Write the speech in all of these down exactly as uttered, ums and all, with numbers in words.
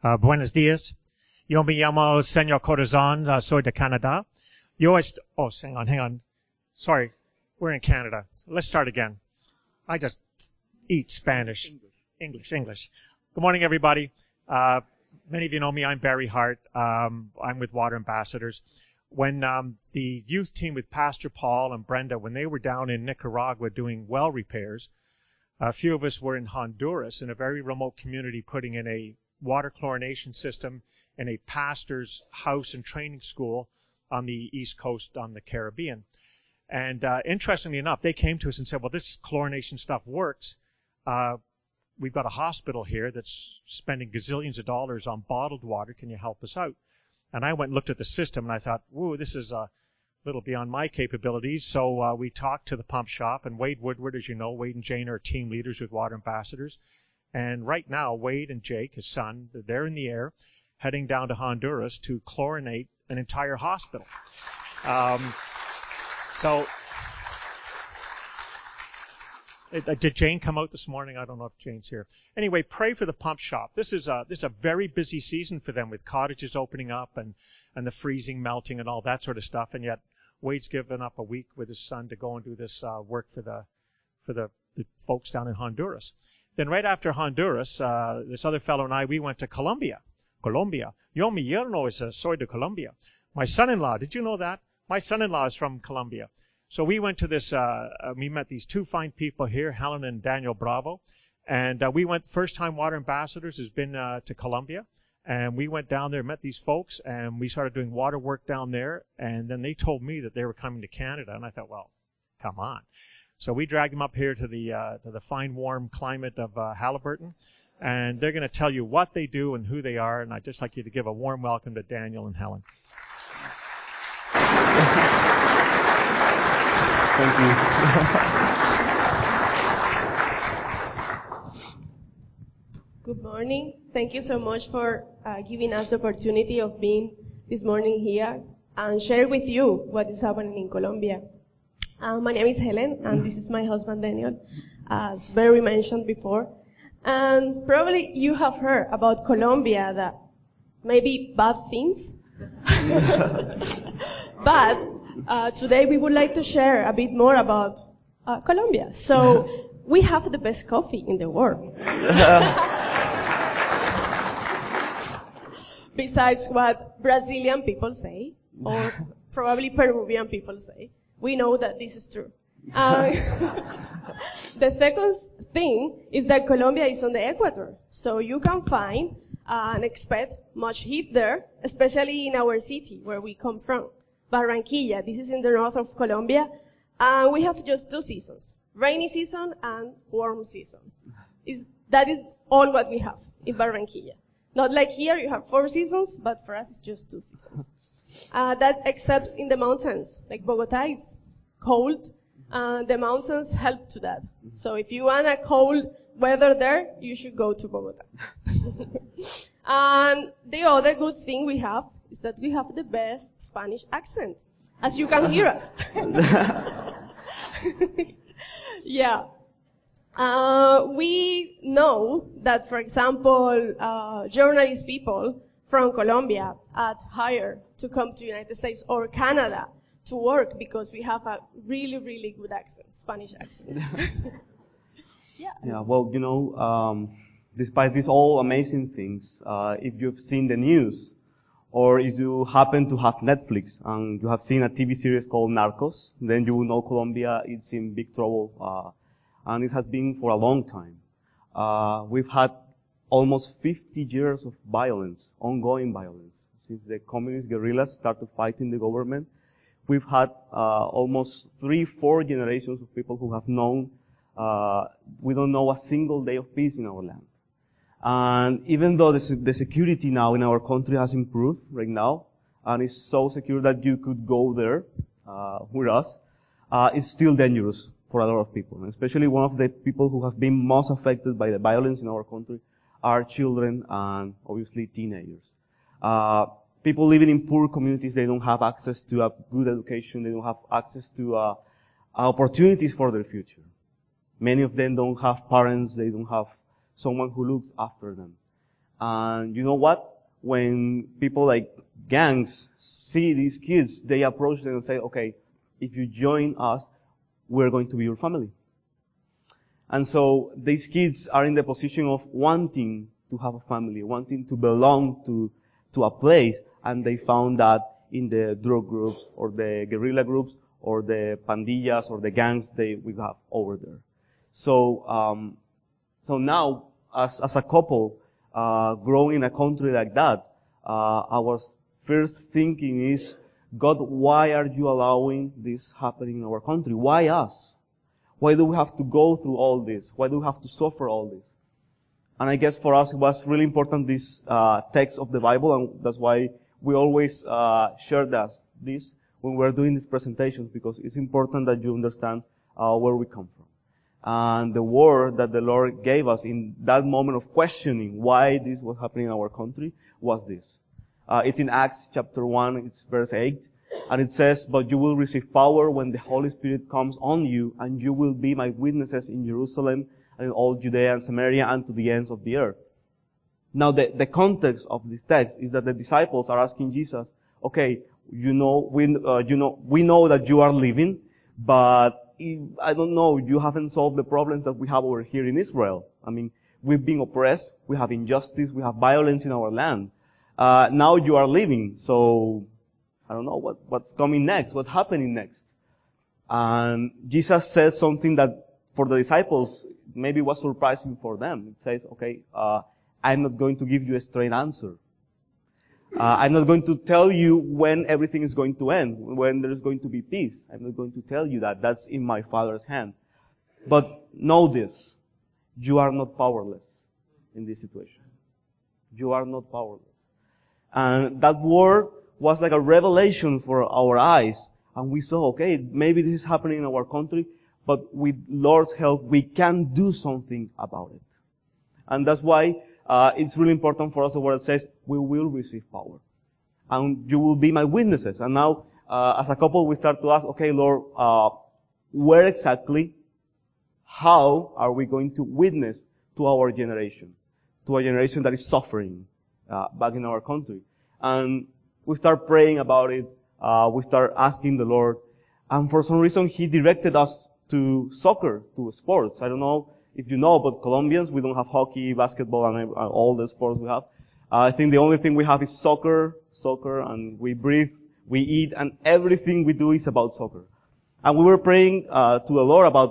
Uh, buenos días. Yo me llamo Senor Corazon. Uh, soy de Canada. Yo est- oh, hang on, hang on. Sorry. We're in Canada. Let's start again. I just eat Spanish. English, English. English. Good morning, everybody. Uh, many of you know me. I'm Barry Hart. Um, I'm with Water Ambassadors. When um, the youth team with Pastor Paul and Brenda, when they were down in Nicaragua doing well repairs, a few of us were in Honduras in a very remote community putting in a water chlorination system and a pastor's house and training school on the East Coast on the Caribbean. And uh, interestingly enough, they came to us and said, well, this chlorination stuff works. Uh, we've got a hospital here that's spending gazillions of dollars on bottled water. Can you help us out? And I went and looked at the system, and I thought, whoa, this is a little beyond my capabilities. So uh, we talked to the pump shop, and Wade Woodward, as you know, Wade and Jane are team leaders with Water Ambassadors. And right now, Wade and Jake, his son, they're in the air, heading down to Honduras to chlorinate an entire hospital. Um, so did Jane come out this morning? I don't know if Jane's here. Anyway, pray for the pump shop. This is a, this is a very busy season for them with cottages opening up and, and the freezing melting and all that sort of stuff. And yet Wade's given up a week with his son to go and do this uh, work for the for the, the folks down in Honduras. Then right after Honduras, uh, this other fellow and I, we went to Colombia. Colombia. Yo mi yerno is a soy de Colombia. My son-in-law, did you know that? My son-in-law is from Colombia. So we went to this, uh, we met these two fine people here, Helen and Daniel Bravo. And uh, we went, first time Water Ambassadors has been uh, to Colombia. And we went down there, met these folks, and we started doing water work down there. And then they told me that they were coming to Canada. And I thought, well, come on. So we dragged them up here to the, uh, to the fine, warm climate of uh, Halliburton. And they're going to tell you what they do and who they are. And I'd just like you to give a warm welcome to Daniel and Helen. Thank you. Good morning. Thank you so much for uh, giving us the opportunity of being this morning here and share with you what is happening in Colombia. Uh, my name is Helen, and this is my husband Daniel, as Barry mentioned before. And probably you have heard about Colombia, that maybe bad things. But Uh, today we would like to share a bit more about uh, Colombia. So we have the best coffee in the world. Besides what Brazilian people say, or probably Peruvian people say, we know that this is true. Uh, the second thing is that Colombia is on the equator, so you can find uh, and expect much heat there, especially in our city where we come from. Barranquilla, this is in the north of Colombia, and uh, we have just two seasons, rainy season and warm season. Is that is all what we have in Barranquilla. Not like here, you have four seasons, but for us it's just two seasons. Uh, that except in the mountains, like Bogotá is cold, and uh, the mountains help to that. So if you want a cold weather there, you should go to Bogotá. And the other good thing we have is that we have the best Spanish accent, as you can hear us. Yeah. Uh, we know that, for example, uh, journalist people from Colombia are hired to come to the United States or Canada to work because we have a really, really good accent, Spanish accent. Yeah. Yeah, well, you know, um, despite these all amazing things, uh, if you've seen the news, or if you happen to have Netflix and you have seen a T V series called Narcos, then you will know Colombia is in big trouble, uh, and it has been for a long time. Uh, we've had almost fifty years of violence, ongoing violence, since the communist guerrillas started fighting the government. We've had uh, almost three, four generations of people who have known uh, we don't know a single day of peace in our land. And even though the, the security now in our country has improved right now, and it's so secure that you could go there uh, with us, uh, it's still dangerous for a lot of people. And especially one of the people who have been most affected by the violence in our country are children and obviously teenagers. Uh, people living in poor communities, they don't have access to a good education, they don't have access to uh, opportunities for their future. Many of them don't have parents, they don't have someone who looks after them. And you know what? When people like gangs see these kids, they approach them and say, okay, if you join us, we're going to be your family. And so these kids are in the position of wanting to have a family, wanting to belong to to a place, and they found that in the drug groups or the guerrilla groups or the pandillas or the gangs they we have over there. So um so now as as a couple uh growing in a country like that, uh our first thinking is, God, why are you allowing this happening in our country? Why us? Why do we have to go through all this? Why do we have to suffer all this? And I guess for us it was really important, this uh text of the Bible, and that's why we always uh share this, this when we're doing these presentations, because it's important that you understand uh where we come from. And the word that the Lord gave us in that moment of questioning why this was happening in our country was this. Uh, it's in Acts chapter one, it's verse eight, and it says, "But you will receive power when the Holy Spirit comes on you, and you will be my witnesses in Jerusalem and in all Judea and Samaria and to the ends of the earth." Now the, the context of this text is that the disciples are asking Jesus, okay, you know, we, uh, you know, we know that you are leaving, but I don't know, you haven't solved the problems that we have over here in Israel. I mean, we've been oppressed, we have injustice, we have violence in our land. Uh, now you are leaving, so I don't know what, what's coming next, what's happening next. And Jesus says something that for the disciples maybe was surprising for them. It says, okay, uh, I'm not going to give you a straight answer. Uh, I'm not going to tell you when everything is going to end, when there's going to be peace. I'm not going to tell you that. That's in my Father's hand. But know this. You are not powerless in this situation. You are not powerless. And that word was like a revelation for our eyes. And we saw, okay, maybe this is happening in our country, but with Lord's help, we can do something about it. And that's why Uh, it's really important for us, the word says, we will receive power. And you will be my witnesses. And now, uh, as a couple, we start to ask, okay, Lord, uh, where exactly, how are we going to witness to our generation? To a generation that is suffering, uh, back in our country. And we start praying about it, uh, we start asking the Lord. And for some reason, He directed us to soccer, to sports. I don't know if you know, but Colombians, we don't have hockey, basketball, and all the sports we have. Uh, I think the only thing we have is soccer, soccer, and we breathe, we eat, and everything we do is about soccer. And we were praying uh, to the Lord about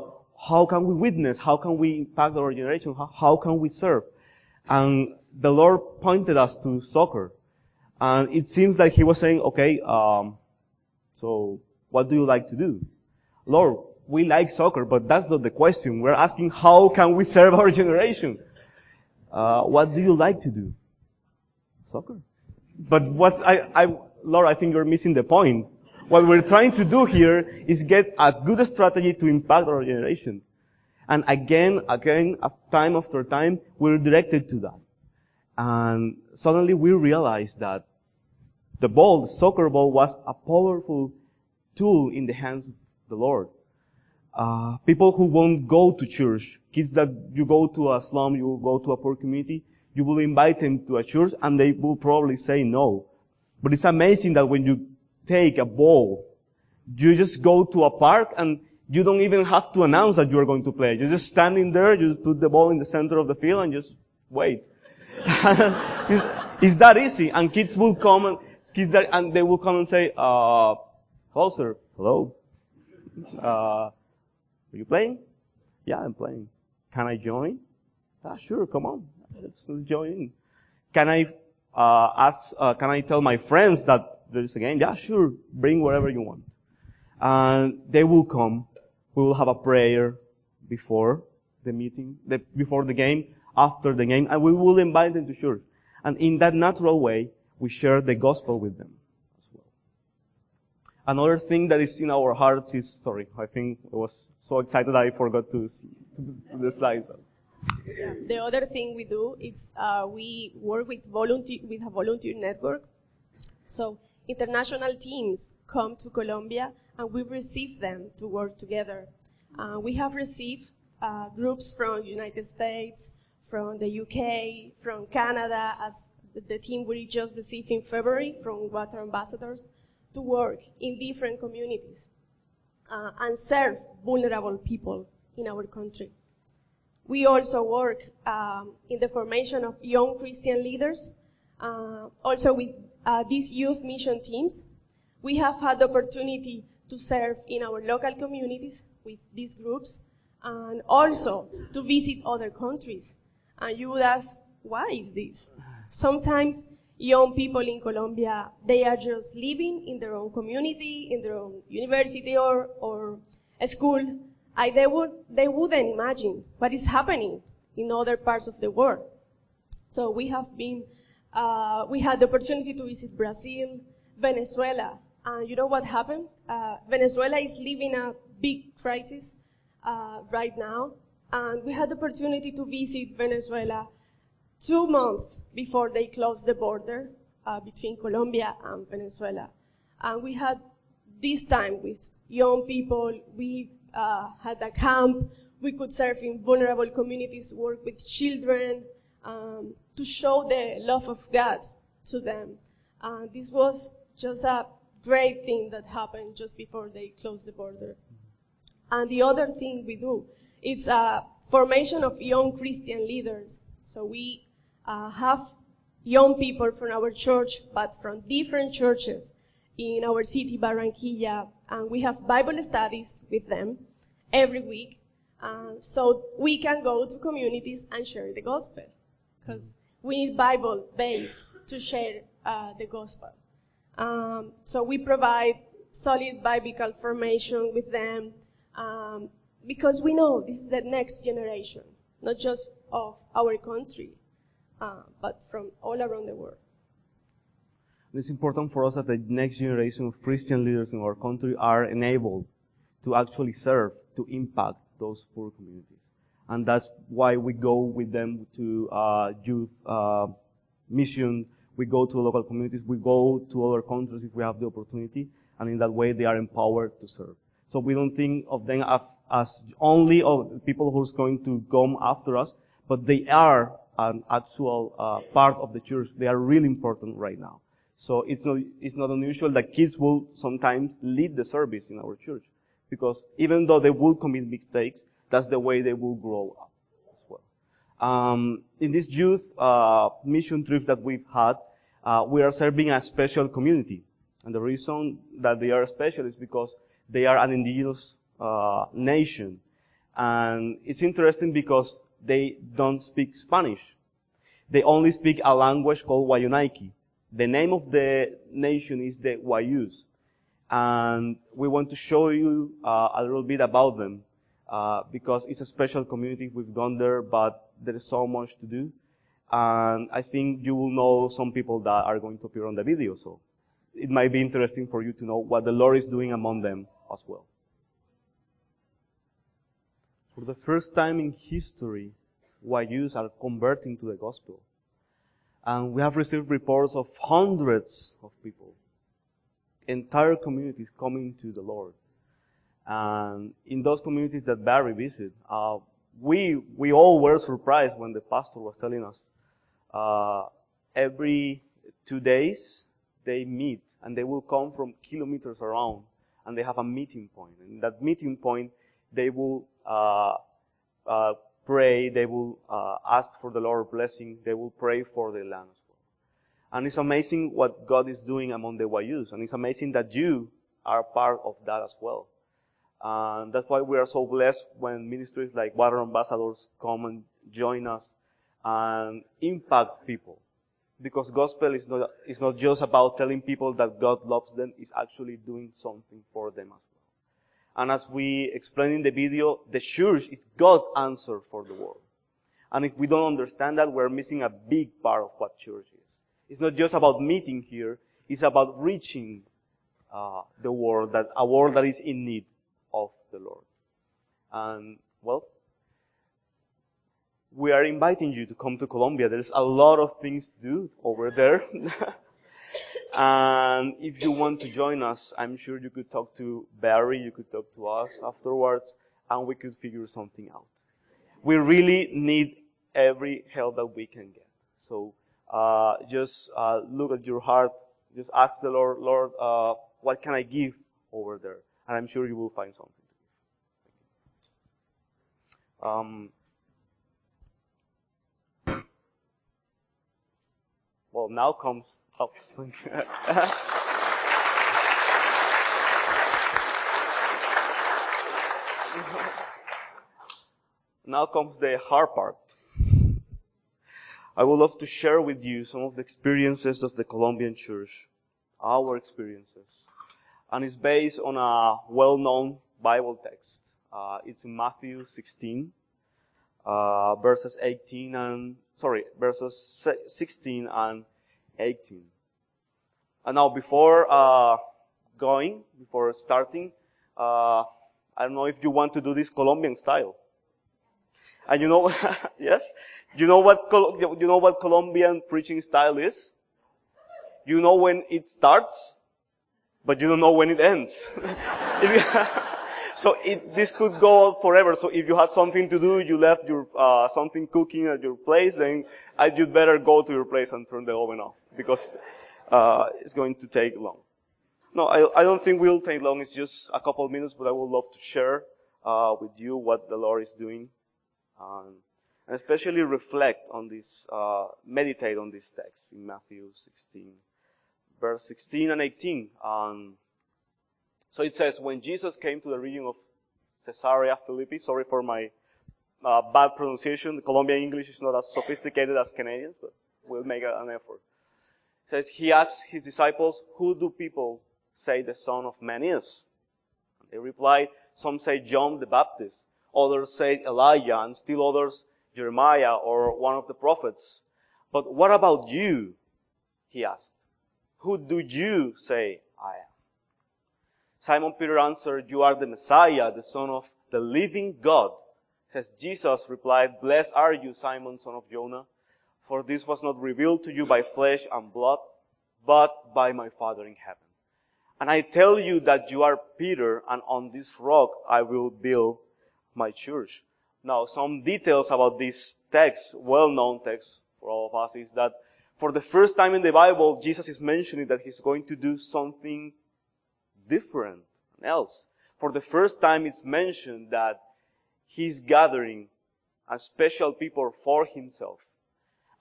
how can we witness, how can we impact our generation, how, how can we serve. And the Lord pointed us to soccer. And it seems like He was saying, okay, um, so what do you like to do? Lord, we like soccer, but that's not the question. We're asking, how can we serve our generation? Uh, what do you like to do? Soccer. But what I, I, Lord, I think you're missing the point. What we're trying to do here is get a good strategy to impact our generation. And again, again, time after time, we're directed to that. And suddenly we realize that the ball, the soccer ball, was a powerful tool in the hands of the Lord. Uh, people who won't go to church, kids that you go to a slum, you go to a poor community, you will invite them to a church and they will probably say no. But it's amazing that when you take a ball, you just go to a park and you don't even have to announce that you are going to play. You're just standing there, you just put the ball in the center of the field and just wait. it's, it's that easy. And kids will come and kids that, and they will come and say, uh, hello sir, hello. Uh, Are you playing? Yeah, I'm playing. Can I join? Ah, sure, come on. Let's join. Can I, uh, ask, uh, can I tell my friends that there's a game? Yeah, sure. Bring whatever you want. And they will come. We will have a prayer before the meeting, the, before the game, after the game, and we will invite them to church. And in that natural way, we share the gospel with them. Another thing that is in our hearts is, sorry, I think I was so excited I forgot to see the slides. Yeah. The other thing we do is uh, we work with volunteer with a volunteer network. So international teams come to Colombia and we receive them to work together. Uh, we have received uh, groups from United States, from the U K, from Canada, as the team we just received in February from Water Ambassadors, to work in different communities uh, and serve vulnerable people in our country. We also work um, in the formation of young Christian leaders, uh, also with uh, these youth mission teams. We have had the opportunity to serve in our local communities with these groups and also to visit other countries. And you would ask, why is this? Sometimes young people in Colombia, they are just living in their own community, in their own university or, or a school. I, they, would, they wouldn't imagine what is happening in other parts of the world. So we have been, uh, we had the opportunity to visit Brazil, Venezuela, and you know what happened? Uh, Venezuela is living a big crisis uh, right now, and we had the opportunity to visit Venezuela two months before they closed the border uh, between Colombia and Venezuela. And we had this time with young people, we Uh, had a camp, we could serve in vulnerable communities, work with children, um, to show the love of God to them. Uh, this was just a great thing that happened just before they closed the border. And the other thing we do, it's a formation of young Christian leaders. So we uh, have young people from our church, but from different churches in our city, Barranquilla, and we have Bible studies with them every week, uh, so we can go to communities and share the gospel, because we need Bible base to share uh, the gospel. Um, so we provide solid biblical formation with them, um, because we know this is the next generation, not just of our country, uh, but from all around the world. It's important for us that the next generation of Christian leaders in our country are enabled to actually serve, to impact those poor communities. And that's why we go with them to uh, youth uh, mission, we go to local communities, we go to other countries if we have the opportunity, and in that way they are empowered to serve. So we don't think of them as only of people who's going to come after us, but they are an actual uh, part of the church. They are really important right now. So it's not, it's not unusual that kids will sometimes lead the service in our church, because even though they will commit mistakes, that's the way they will grow up as well. Um, in this youth uh, mission trip that we've had, uh, we are serving a special community. And the reason that they are special is because they are an indigenous uh, nation. And it's interesting because they don't speak Spanish. They only speak a language called Wayunaiki. The name of the nation is the Wayus, and we want to show you uh, a little bit about them uh, because it's a special community. We've gone there, but there is so much to do, and I think you will know some people that are going to appear on the video, so it might be interesting for you to know what the Lord is doing among them as well. For the first time in history, Wayus are converting to the gospel. And we have received reports of hundreds of people, entire communities coming to the Lord. And in those communities that Barry visited, uh, we we all were surprised when the pastor was telling us uh, every two days they meet, and they will come from kilometers around, and they have a meeting point. And in that meeting point, they will uh, uh, pray, they will uh, ask for the Lord's blessing, they will pray for the land as well. And it's amazing what God is doing among the Wayus, and it's amazing that you are part of that as well. And that's why we are so blessed when ministries like Water Ambassadors come and join us and impact people. Because gospel is not, it's not just about telling people that God loves them, it's actually doing something for them as well. And as we explained in the video, the church is God's answer for the world. And if we don't understand that, we're missing a big part of what church is. It's not just about meeting here. It's about reaching uh, the world, that a world that is in need of the Lord. And, well, we are inviting you to come to Colombia. There's a lot of things to do over there. And if you want to join us, I'm sure you could talk to Barry, you could talk to us afterwards, and we could figure something out. We really need every help that we can get. So uh, just uh, look at your heart. Just ask the Lord, Lord, uh, what can I give over there? And I'm sure you will find something to give. Um, well, now comes... Oh, now comes the hard part. I would love to share with you some of the experiences of the Colombian church, our experiences. And it's based on a well-known Bible text. Uh, it's in Matthew sixteen, uh, verses eighteen and, sorry, verses sixteen and eighteen. And now before, uh, going, before starting, uh, I don't know if you want to do this Colombian style. And you know, yes, you know what, Col- you know what Colombian preaching style is? You know when it starts, but you don't know when it ends. So it, this could go on forever. So if you had something to do, you left your, uh, something cooking at your place, then you'd better go to your place and turn the oven off because, uh, it's going to take long. No, I, I don't think we'll take long. It's just a couple of minutes, but I would love to share, uh, with you what the Lord is doing. Um, and especially reflect on this, uh, meditate on this text in Matthew sixteen. Verse sixteen and eighteen. Um, so it says, when Jesus came to the region of Caesarea Philippi, sorry for my uh, bad pronunciation. The Colombian English is not as sophisticated as Canadian, but we'll make a, an effort. It says, he asked his disciples, who do people say the Son of Man is? And they replied, some say John the Baptist, others say Elijah, and still others Jeremiah or one of the prophets. But what about you? He asked. Who do you say I am? Simon Peter answered, you are the Messiah, the Son of the living God. Says Jesus replied, blessed are you, Simon, son of Jonah, for this was not revealed to you by flesh and blood, but by my Father in heaven. And I tell you that you are Peter, and on this rock I will build my church. Now, some details about this text, well-known text for all of us, is that for the first time in the Bible, Jesus is mentioning that he's going to do something different else. For the first time, it's mentioned that he's gathering a special people for himself.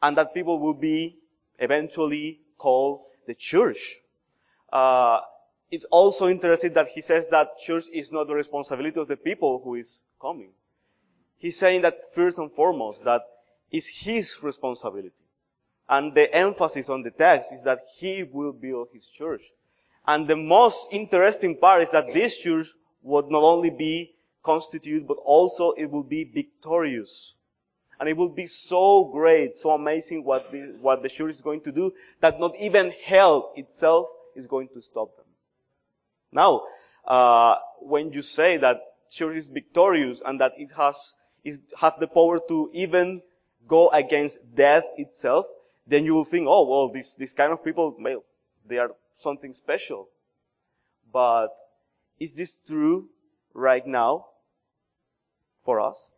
And that people will be eventually called the church. Uh, it's also interesting that he says that church is not the responsibility of the people who is coming. He's saying that first and foremost, that is his responsibility. And the emphasis on the text is that he will build his church. And the most interesting part is that this church would not only be constituted, but also it will be victorious. And it will be so great, so amazing what this, what the church is going to do, that not even hell itself is going to stop them. Now, uh, when you say that church is victorious and that it has, it has the power to even go against death itself, then you will think, oh, well, these, these kind of people, well, they are something special. But is this true right now for us?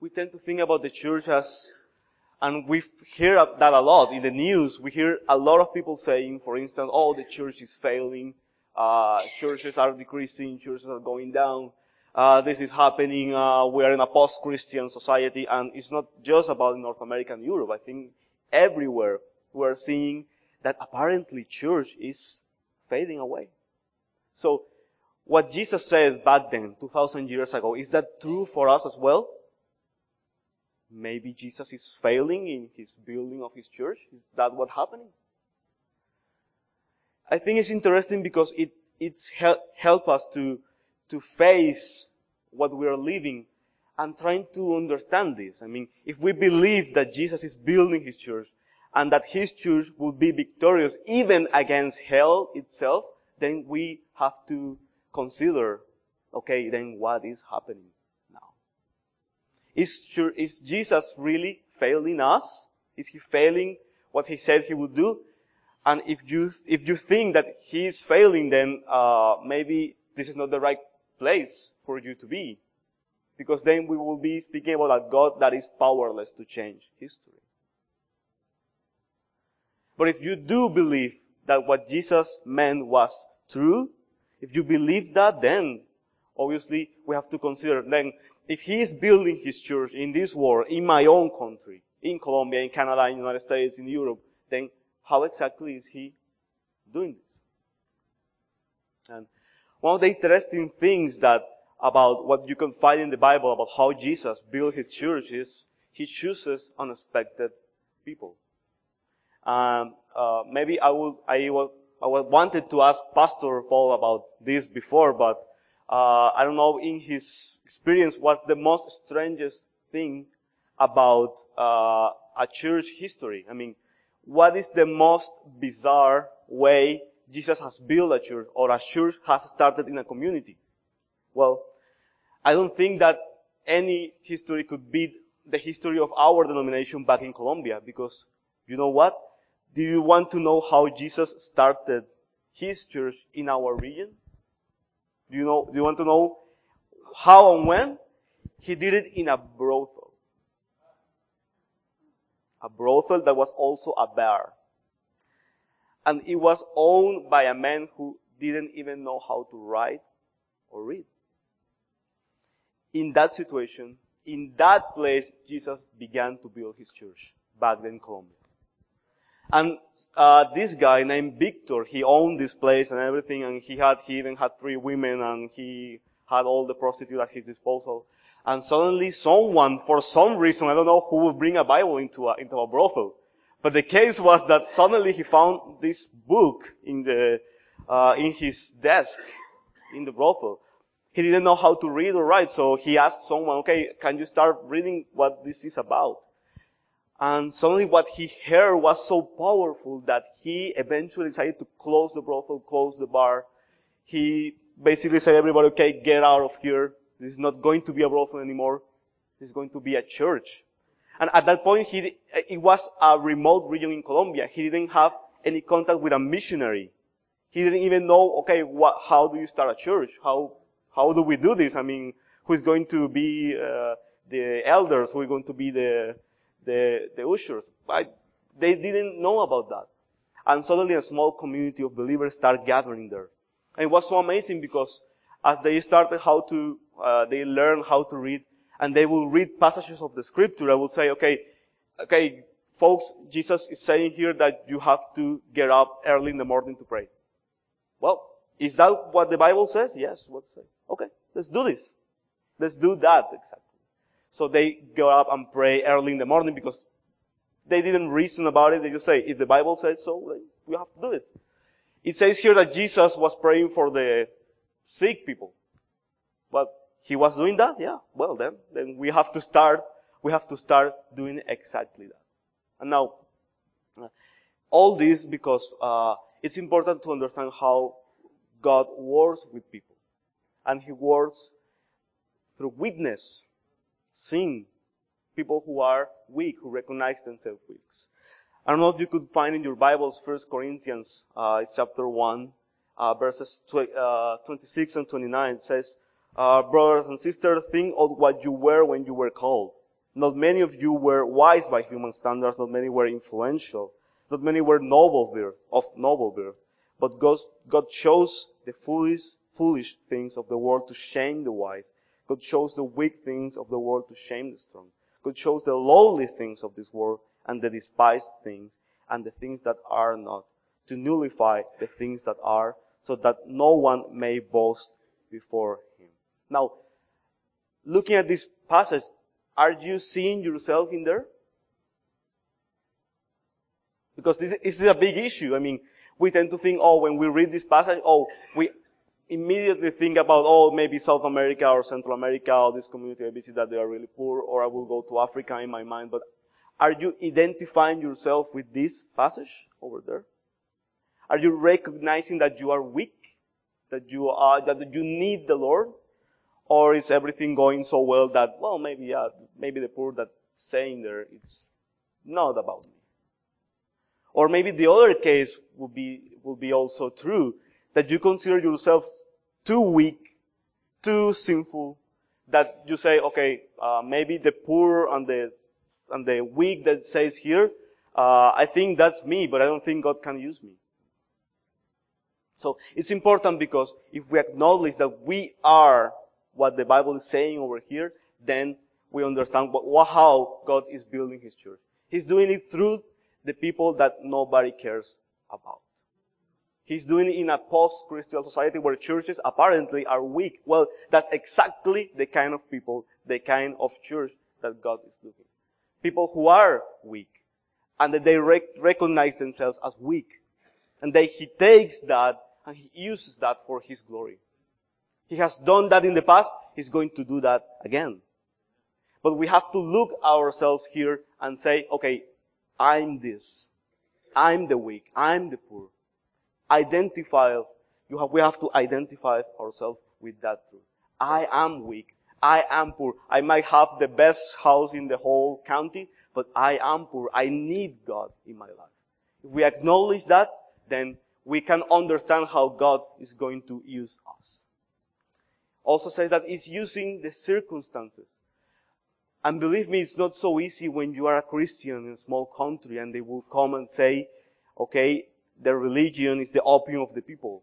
We tend to think about the church as, and we hear that a lot in the news. We hear a lot of people saying, for instance, oh, the church is failing, uh, churches are decreasing, churches are going down. Uh, this is happening, uh, we are in a post-Christian society, and it's not just about North America and Europe. I think everywhere we are seeing that apparently church is fading away. So what Jesus says back then, two thousand years ago, is that true for us as well? Maybe Jesus is failing in his building of his church. Is that what's happening? I think it's interesting because it, it's hel- help us to to face what we are living and trying to understand this. I mean, if we believe that Jesus is building his church and that his church will be victorious even against hell itself, then we have to consider, okay, then what is happening now? Is, is Jesus really failing us? Is he failing what he said he would do? And if you, if you think that he is failing, then, uh, maybe this is not the right place for you to be. Because then we will be speaking about a God that is powerless to change history. But if you do believe that what Jesus meant was true, if you believe that, then obviously we have to consider then if he is building his church in this world, in my own country, in Colombia, in Canada, in the United States, in Europe, then how exactly is he doing this? And one of the interesting things that about what you can find in the Bible about how Jesus built his church is he chooses unexpected people. Um, uh, maybe I would, I would, I would wanted to ask Pastor Paul about this before, but uh, I don't know in his experience what's the most strangest thing about uh, a church history. I mean, what is the most bizarre way Jesus has built a church or a church has started in a community? Well, I don't think that any history could beat the history of our denomination back in Colombia, because you know what? Do you want to know how Jesus started his church in our region? Do you know, do you want to know how and when? He did it in a brothel. A brothel that was also a bar. And it was owned by a man who didn't even know how to write or read. In that situation, in that place, Jesus began to build his church back then in Colombia. And uh, this guy named Victor, he owned this place and everything, and he had he even had three women, and he had all the prostitutes at his disposal. And suddenly, someone, for some reason, I don't know who would bring a Bible into a into a brothel, but the case was that suddenly he found this book in the uh, in his desk in the brothel. He didn't know how to read or write, so he asked someone, "Okay, can you start reading what this is about?" And suddenly what he heard was so powerful that he eventually decided to close the brothel, close the bar. He basically said, everybody, okay, get out of here. This is not going to be a brothel anymore. This is going to be a church. And at that point, he, it was a remote region in Colombia. He didn't have any contact with a missionary. He didn't even know, okay, what, how do you start a church? How, how do we do this? I mean, who's going to be uh, the elders? Who's going to be the... The, the ushers, I, they didn't know about that. And suddenly a small community of believers started gathering there. And it was so amazing because as they started how to, uh, they learned how to read, and they will read passages of the scripture. I will say, okay, okay, folks, Jesus is saying here that you have to get up early in the morning to pray. Well, is that what the Bible says? Yes, what say? Okay, let's do this. Let's do that exactly. So they go up and pray early in the morning because they didn't reason about it. They just say, if the Bible says so, we have to do it. It says here that Jesus was praying for the sick people. But he was doing that? Yeah. Well, then, then we have to start, we have to start doing exactly that. And now, all this because, uh, it's important to understand how God works with people. And he works through witness. Sin. People who are weak, who recognize themselves weak. I don't know if you could find in your Bibles First Corinthians uh, chapter one, uh, verses tw- uh, twenty-six and twenty-nine. It says, uh, brothers and sisters, think of what you were when you were called. Not many of you were wise by human standards. Not many were influential. Not many were noble birth, of noble birth. But God, God chose the foolish, foolish things of the world to shame the wise. God chose the weak things of the world to shame the strong. God chose the lowly things of this world and the despised things and the things that are not, to nullify the things that are, so that no one may boast before him. Now, looking at this passage, are you seeing yourself in there? Because this is a big issue. I mean, we tend to think, oh, when we read this passage, oh, we immediately think about, oh, maybe South America or Central America or this community I visit that they are really poor, or I will go to Africa in my mind. But are you identifying yourself with this passage over there? Are you recognizing that you are weak, that you are, that you need the Lord? Or is everything going so well that, well, maybe, yeah, maybe the poor that's saying there, it's not about me. Or maybe the other case would be, would be also true. That you consider yourself too weak, too sinful, that you say, okay, uh, maybe the poor and the and the weak that says here, uh, I think that's me, but I don't think God can use me. So it's important, because if we acknowledge that we are what the Bible is saying over here, then we understand what, how God is building His church. He's doing it through the people that nobody cares about. He's doing it in a post-Christian society where churches apparently are weak. Well, that's exactly the kind of people, the kind of church that God is looking for. People who are weak, and that they rec- recognize themselves as weak. And that He takes that and He uses that for His glory. He has done that in the past. He's going to do that again. But we have to look ourselves here and say, okay, I'm this. I'm the weak. I'm the poor. Identify, you have, we have to identify ourselves with that truth. I am weak. I am poor. I might have the best house in the whole county, but I am poor. I need God in my life. If we acknowledge that, then we can understand how God is going to use us. Also says that it's using the circumstances. And believe me, it's not so easy when you are a Christian in a small country and they will come and say, okay, the religion is the opium of the people.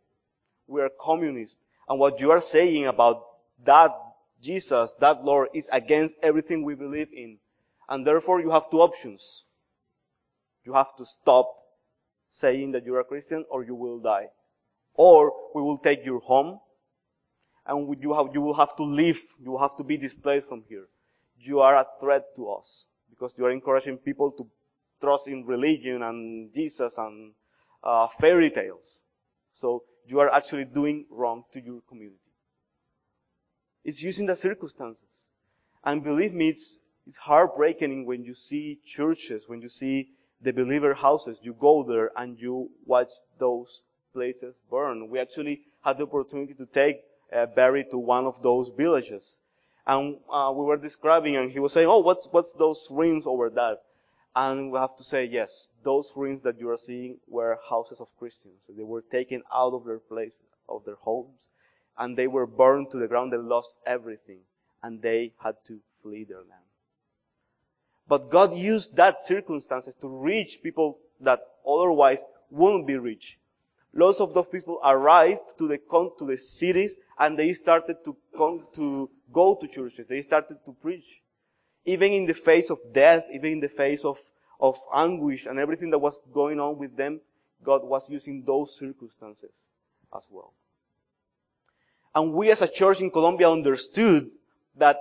We are communists. And what you are saying about that Jesus, that Lord, is against everything we believe in. And therefore, you have two options. You have to stop saying that you're a Christian, or you will die. Or we will take you home, and you, have, you will have to leave. You will have to be displaced from here. You are a threat to us, because you are encouraging people to trust in religion and Jesus and Uh, fairy tales. So you are actually doing wrong to your community. It's using the circumstances. And believe me, it's, it's heartbreaking when you see churches, when you see the believer houses, you go there and you watch those places burn. We actually had the opportunity to take uh, Barry to one of those villages. And uh, we were describing, and he was saying, oh, what's, what's those rings over that? And we have to say, yes, those ruins that you are seeing were houses of Christians. They were taken out of their places, of their homes, and they were burned to the ground. They lost everything, and they had to flee their land. But God used that circumstances to reach people that otherwise wouldn't be reached. Lots of those people arrived to the to the cities, and they started to come, to go to churches. They started to preach. Even in the face of death, even in the face of, of anguish and everything that was going on with them, God was using those circumstances as well. And we as a church in Colombia understood that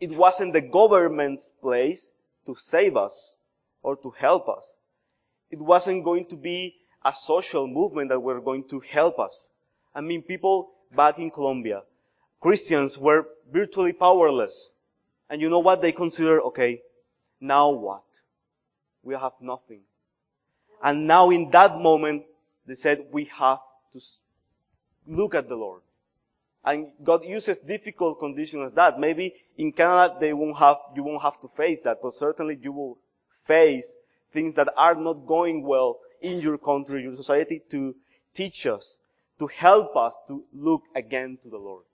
it wasn't the government's place to save us or to help us. It wasn't going to be a social movement that were going to help us. I mean, people back in Colombia, Christians, were virtually powerless. And you know what they consider? Okay, now what? We have nothing. And now in that moment, they said, we have to look at the Lord. And God uses difficult conditions as that. Maybe in Canada, they won't have, you won't have to face that, but certainly you will face things that are not going well in your country, your society, to teach us, to help us to look again to the Lord.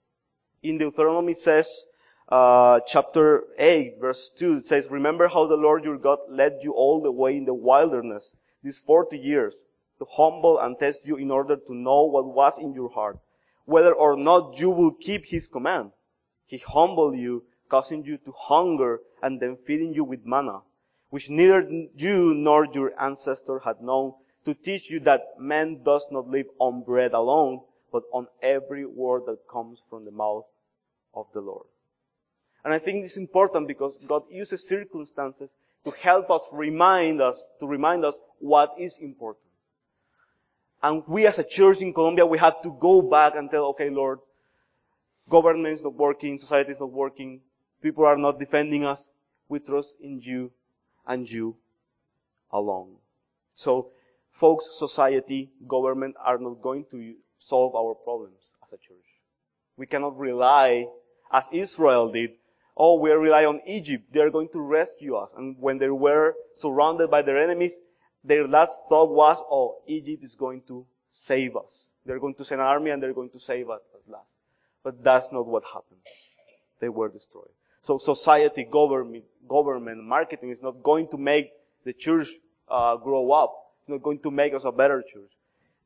In Deuteronomy says, Uh, chapter eight, verse two, it says, remember how the Lord your God led you all the way in the wilderness these forty years to humble and test you in order to know what was in your heart, whether or not you will keep His command. He humbled you, causing you to hunger and then feeding you with manna, which neither you nor your ancestor had known, to teach you that man does not live on bread alone, but on every word that comes from the mouth of the Lord. And I think this is important because God uses circumstances to help us remind us, to remind us what is important. And we as a church in Colombia, we had to go back and tell, okay, Lord, government is not working, society is not working, people are not defending us. We trust in You and You alone. So, folks, society, government are not going to solve our problems as a church. We cannot rely, as Israel did, oh, we rely on Egypt. They are going to rescue us. And when they were surrounded by their enemies, their last thought was, oh, Egypt is going to save us. They're going to send an army and they're going to save us at last. But that's not what happened. they were destroyed. So society, government, government, marketing is not going to make the church uh, grow up. It's not going to make us a better church.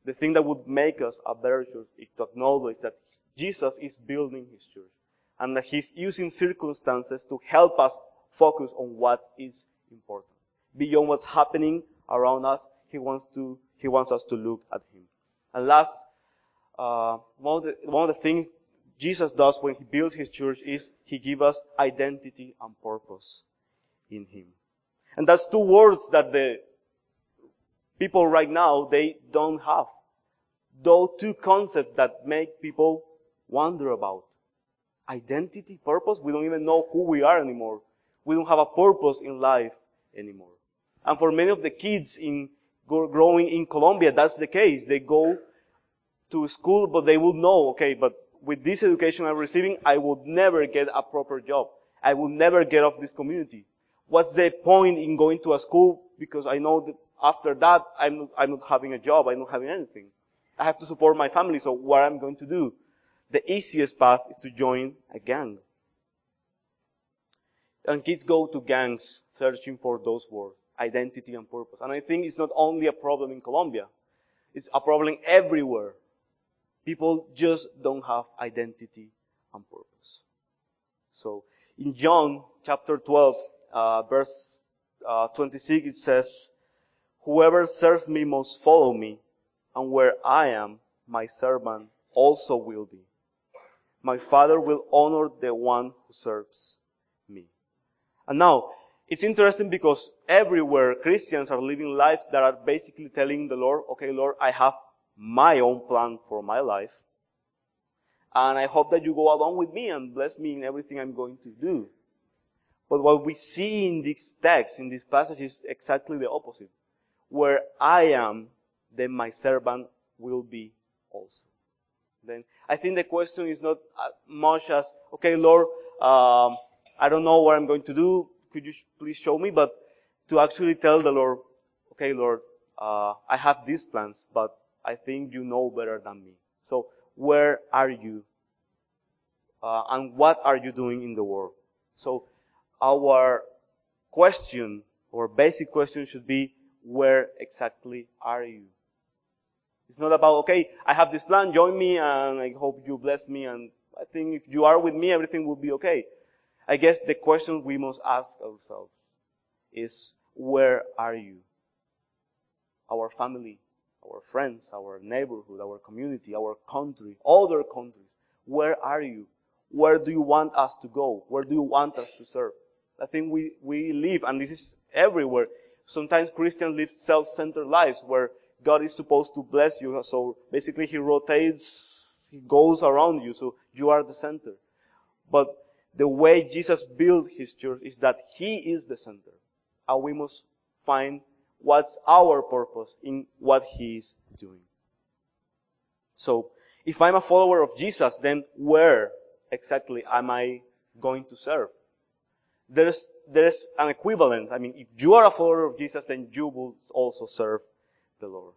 The thing that would make us a better church is to acknowledge that Jesus is building his church and that he's using circumstances to help us focus on what is important. Beyond what's happening around us, he wants to, he wants us to look at him. And last, uh, one of the, one of the things Jesus does when he builds his church is he gives us identity and purpose in him. And that's two words that the people right now, they don't have. Those two concepts that make people wonder about. Identity, purpose, we don't even know who we are anymore. We don't have a purpose in life anymore. And for many of the kids in growing in Colombia, that's the case. They go to school, but they will know, okay, but with this education I'm receiving, I would never get a proper job. I would never get off this community. What's the point in going to a school? Because I know that after that, I'm not, I'm not having a job. I'm not having anything. I have to support my family. So what I'm going to do? The easiest path is to join a gang. And kids go to gangs searching for those words, identity and purpose. And I think it's not only a problem in Colombia. It's a problem everywhere. People just don't have identity and purpose. So in John chapter twelve, uh, verse uh, twenty-six, it says, "Whoever serves me must follow me, and where I am, my servant also will be. My Father will honor the one who serves me." And now, it's interesting because everywhere Christians are living lives that are basically telling the Lord, okay, Lord, I have my own plan for my life. And I hope that you go along with me and bless me in everything I'm going to do. But what we see in this text, in this passage, is exactly the opposite. Where I am, then my servant will be also. Then I think the question is not as much as, okay, Lord, um, I don't know what I'm going to do. Could you sh- please show me? But to actually tell the Lord, okay, Lord, uh, I have these plans, but I think you know better than me. So where are you? Uh, and what are you doing in the world? So our question, our basic question should be, where exactly are you? It's not about, okay, I have this plan, join me, and I hope you bless me, and I think if you are with me, everything will be okay. I guess the question we must ask ourselves is, where are you? Our family, our friends, our neighborhood, our community, our country, other countries. Where are you? Where do you want us to go? Where do you want us to serve? I think we, we live, and this is everywhere. Sometimes Christians live self-centered lives where God is supposed to bless you. So basically he rotates, he goes around you. So you are the center. But the way Jesus built his church is that he is the center. And we must find what's our purpose in what he is doing. So if I'm a follower of Jesus, then where exactly am I going to serve? There's there's an equivalence. I mean, if you are a follower of Jesus, then you will also serve the Lord.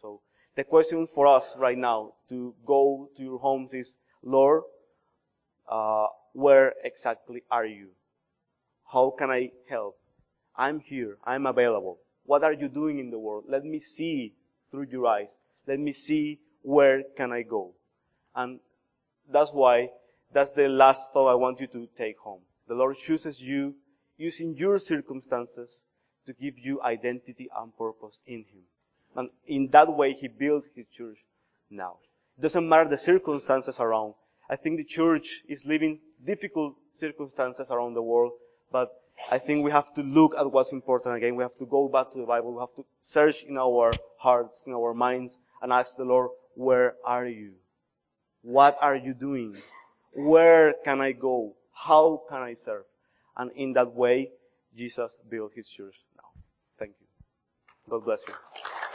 So the question for us right now to go to your homes is, Lord, uh, where exactly are you? How can I help? I'm here. I'm available. What are you doing in the world? Let me see through your eyes. Let me see where can I go. And that's why, that's the last thought I want you to take home. The Lord chooses you, using your circumstances, to give you identity and purpose in him. And in that way, he builds his church now. It doesn't matter the circumstances around. I think the church is living difficult circumstances around the world, but I think we have to look at what's important again. We have to go back to the Bible. We have to search in our hearts, in our minds, and ask the Lord, where are you? What are you doing? Where can I go? How can I serve? And in that way, Jesus built his church now. Thank you. God bless you.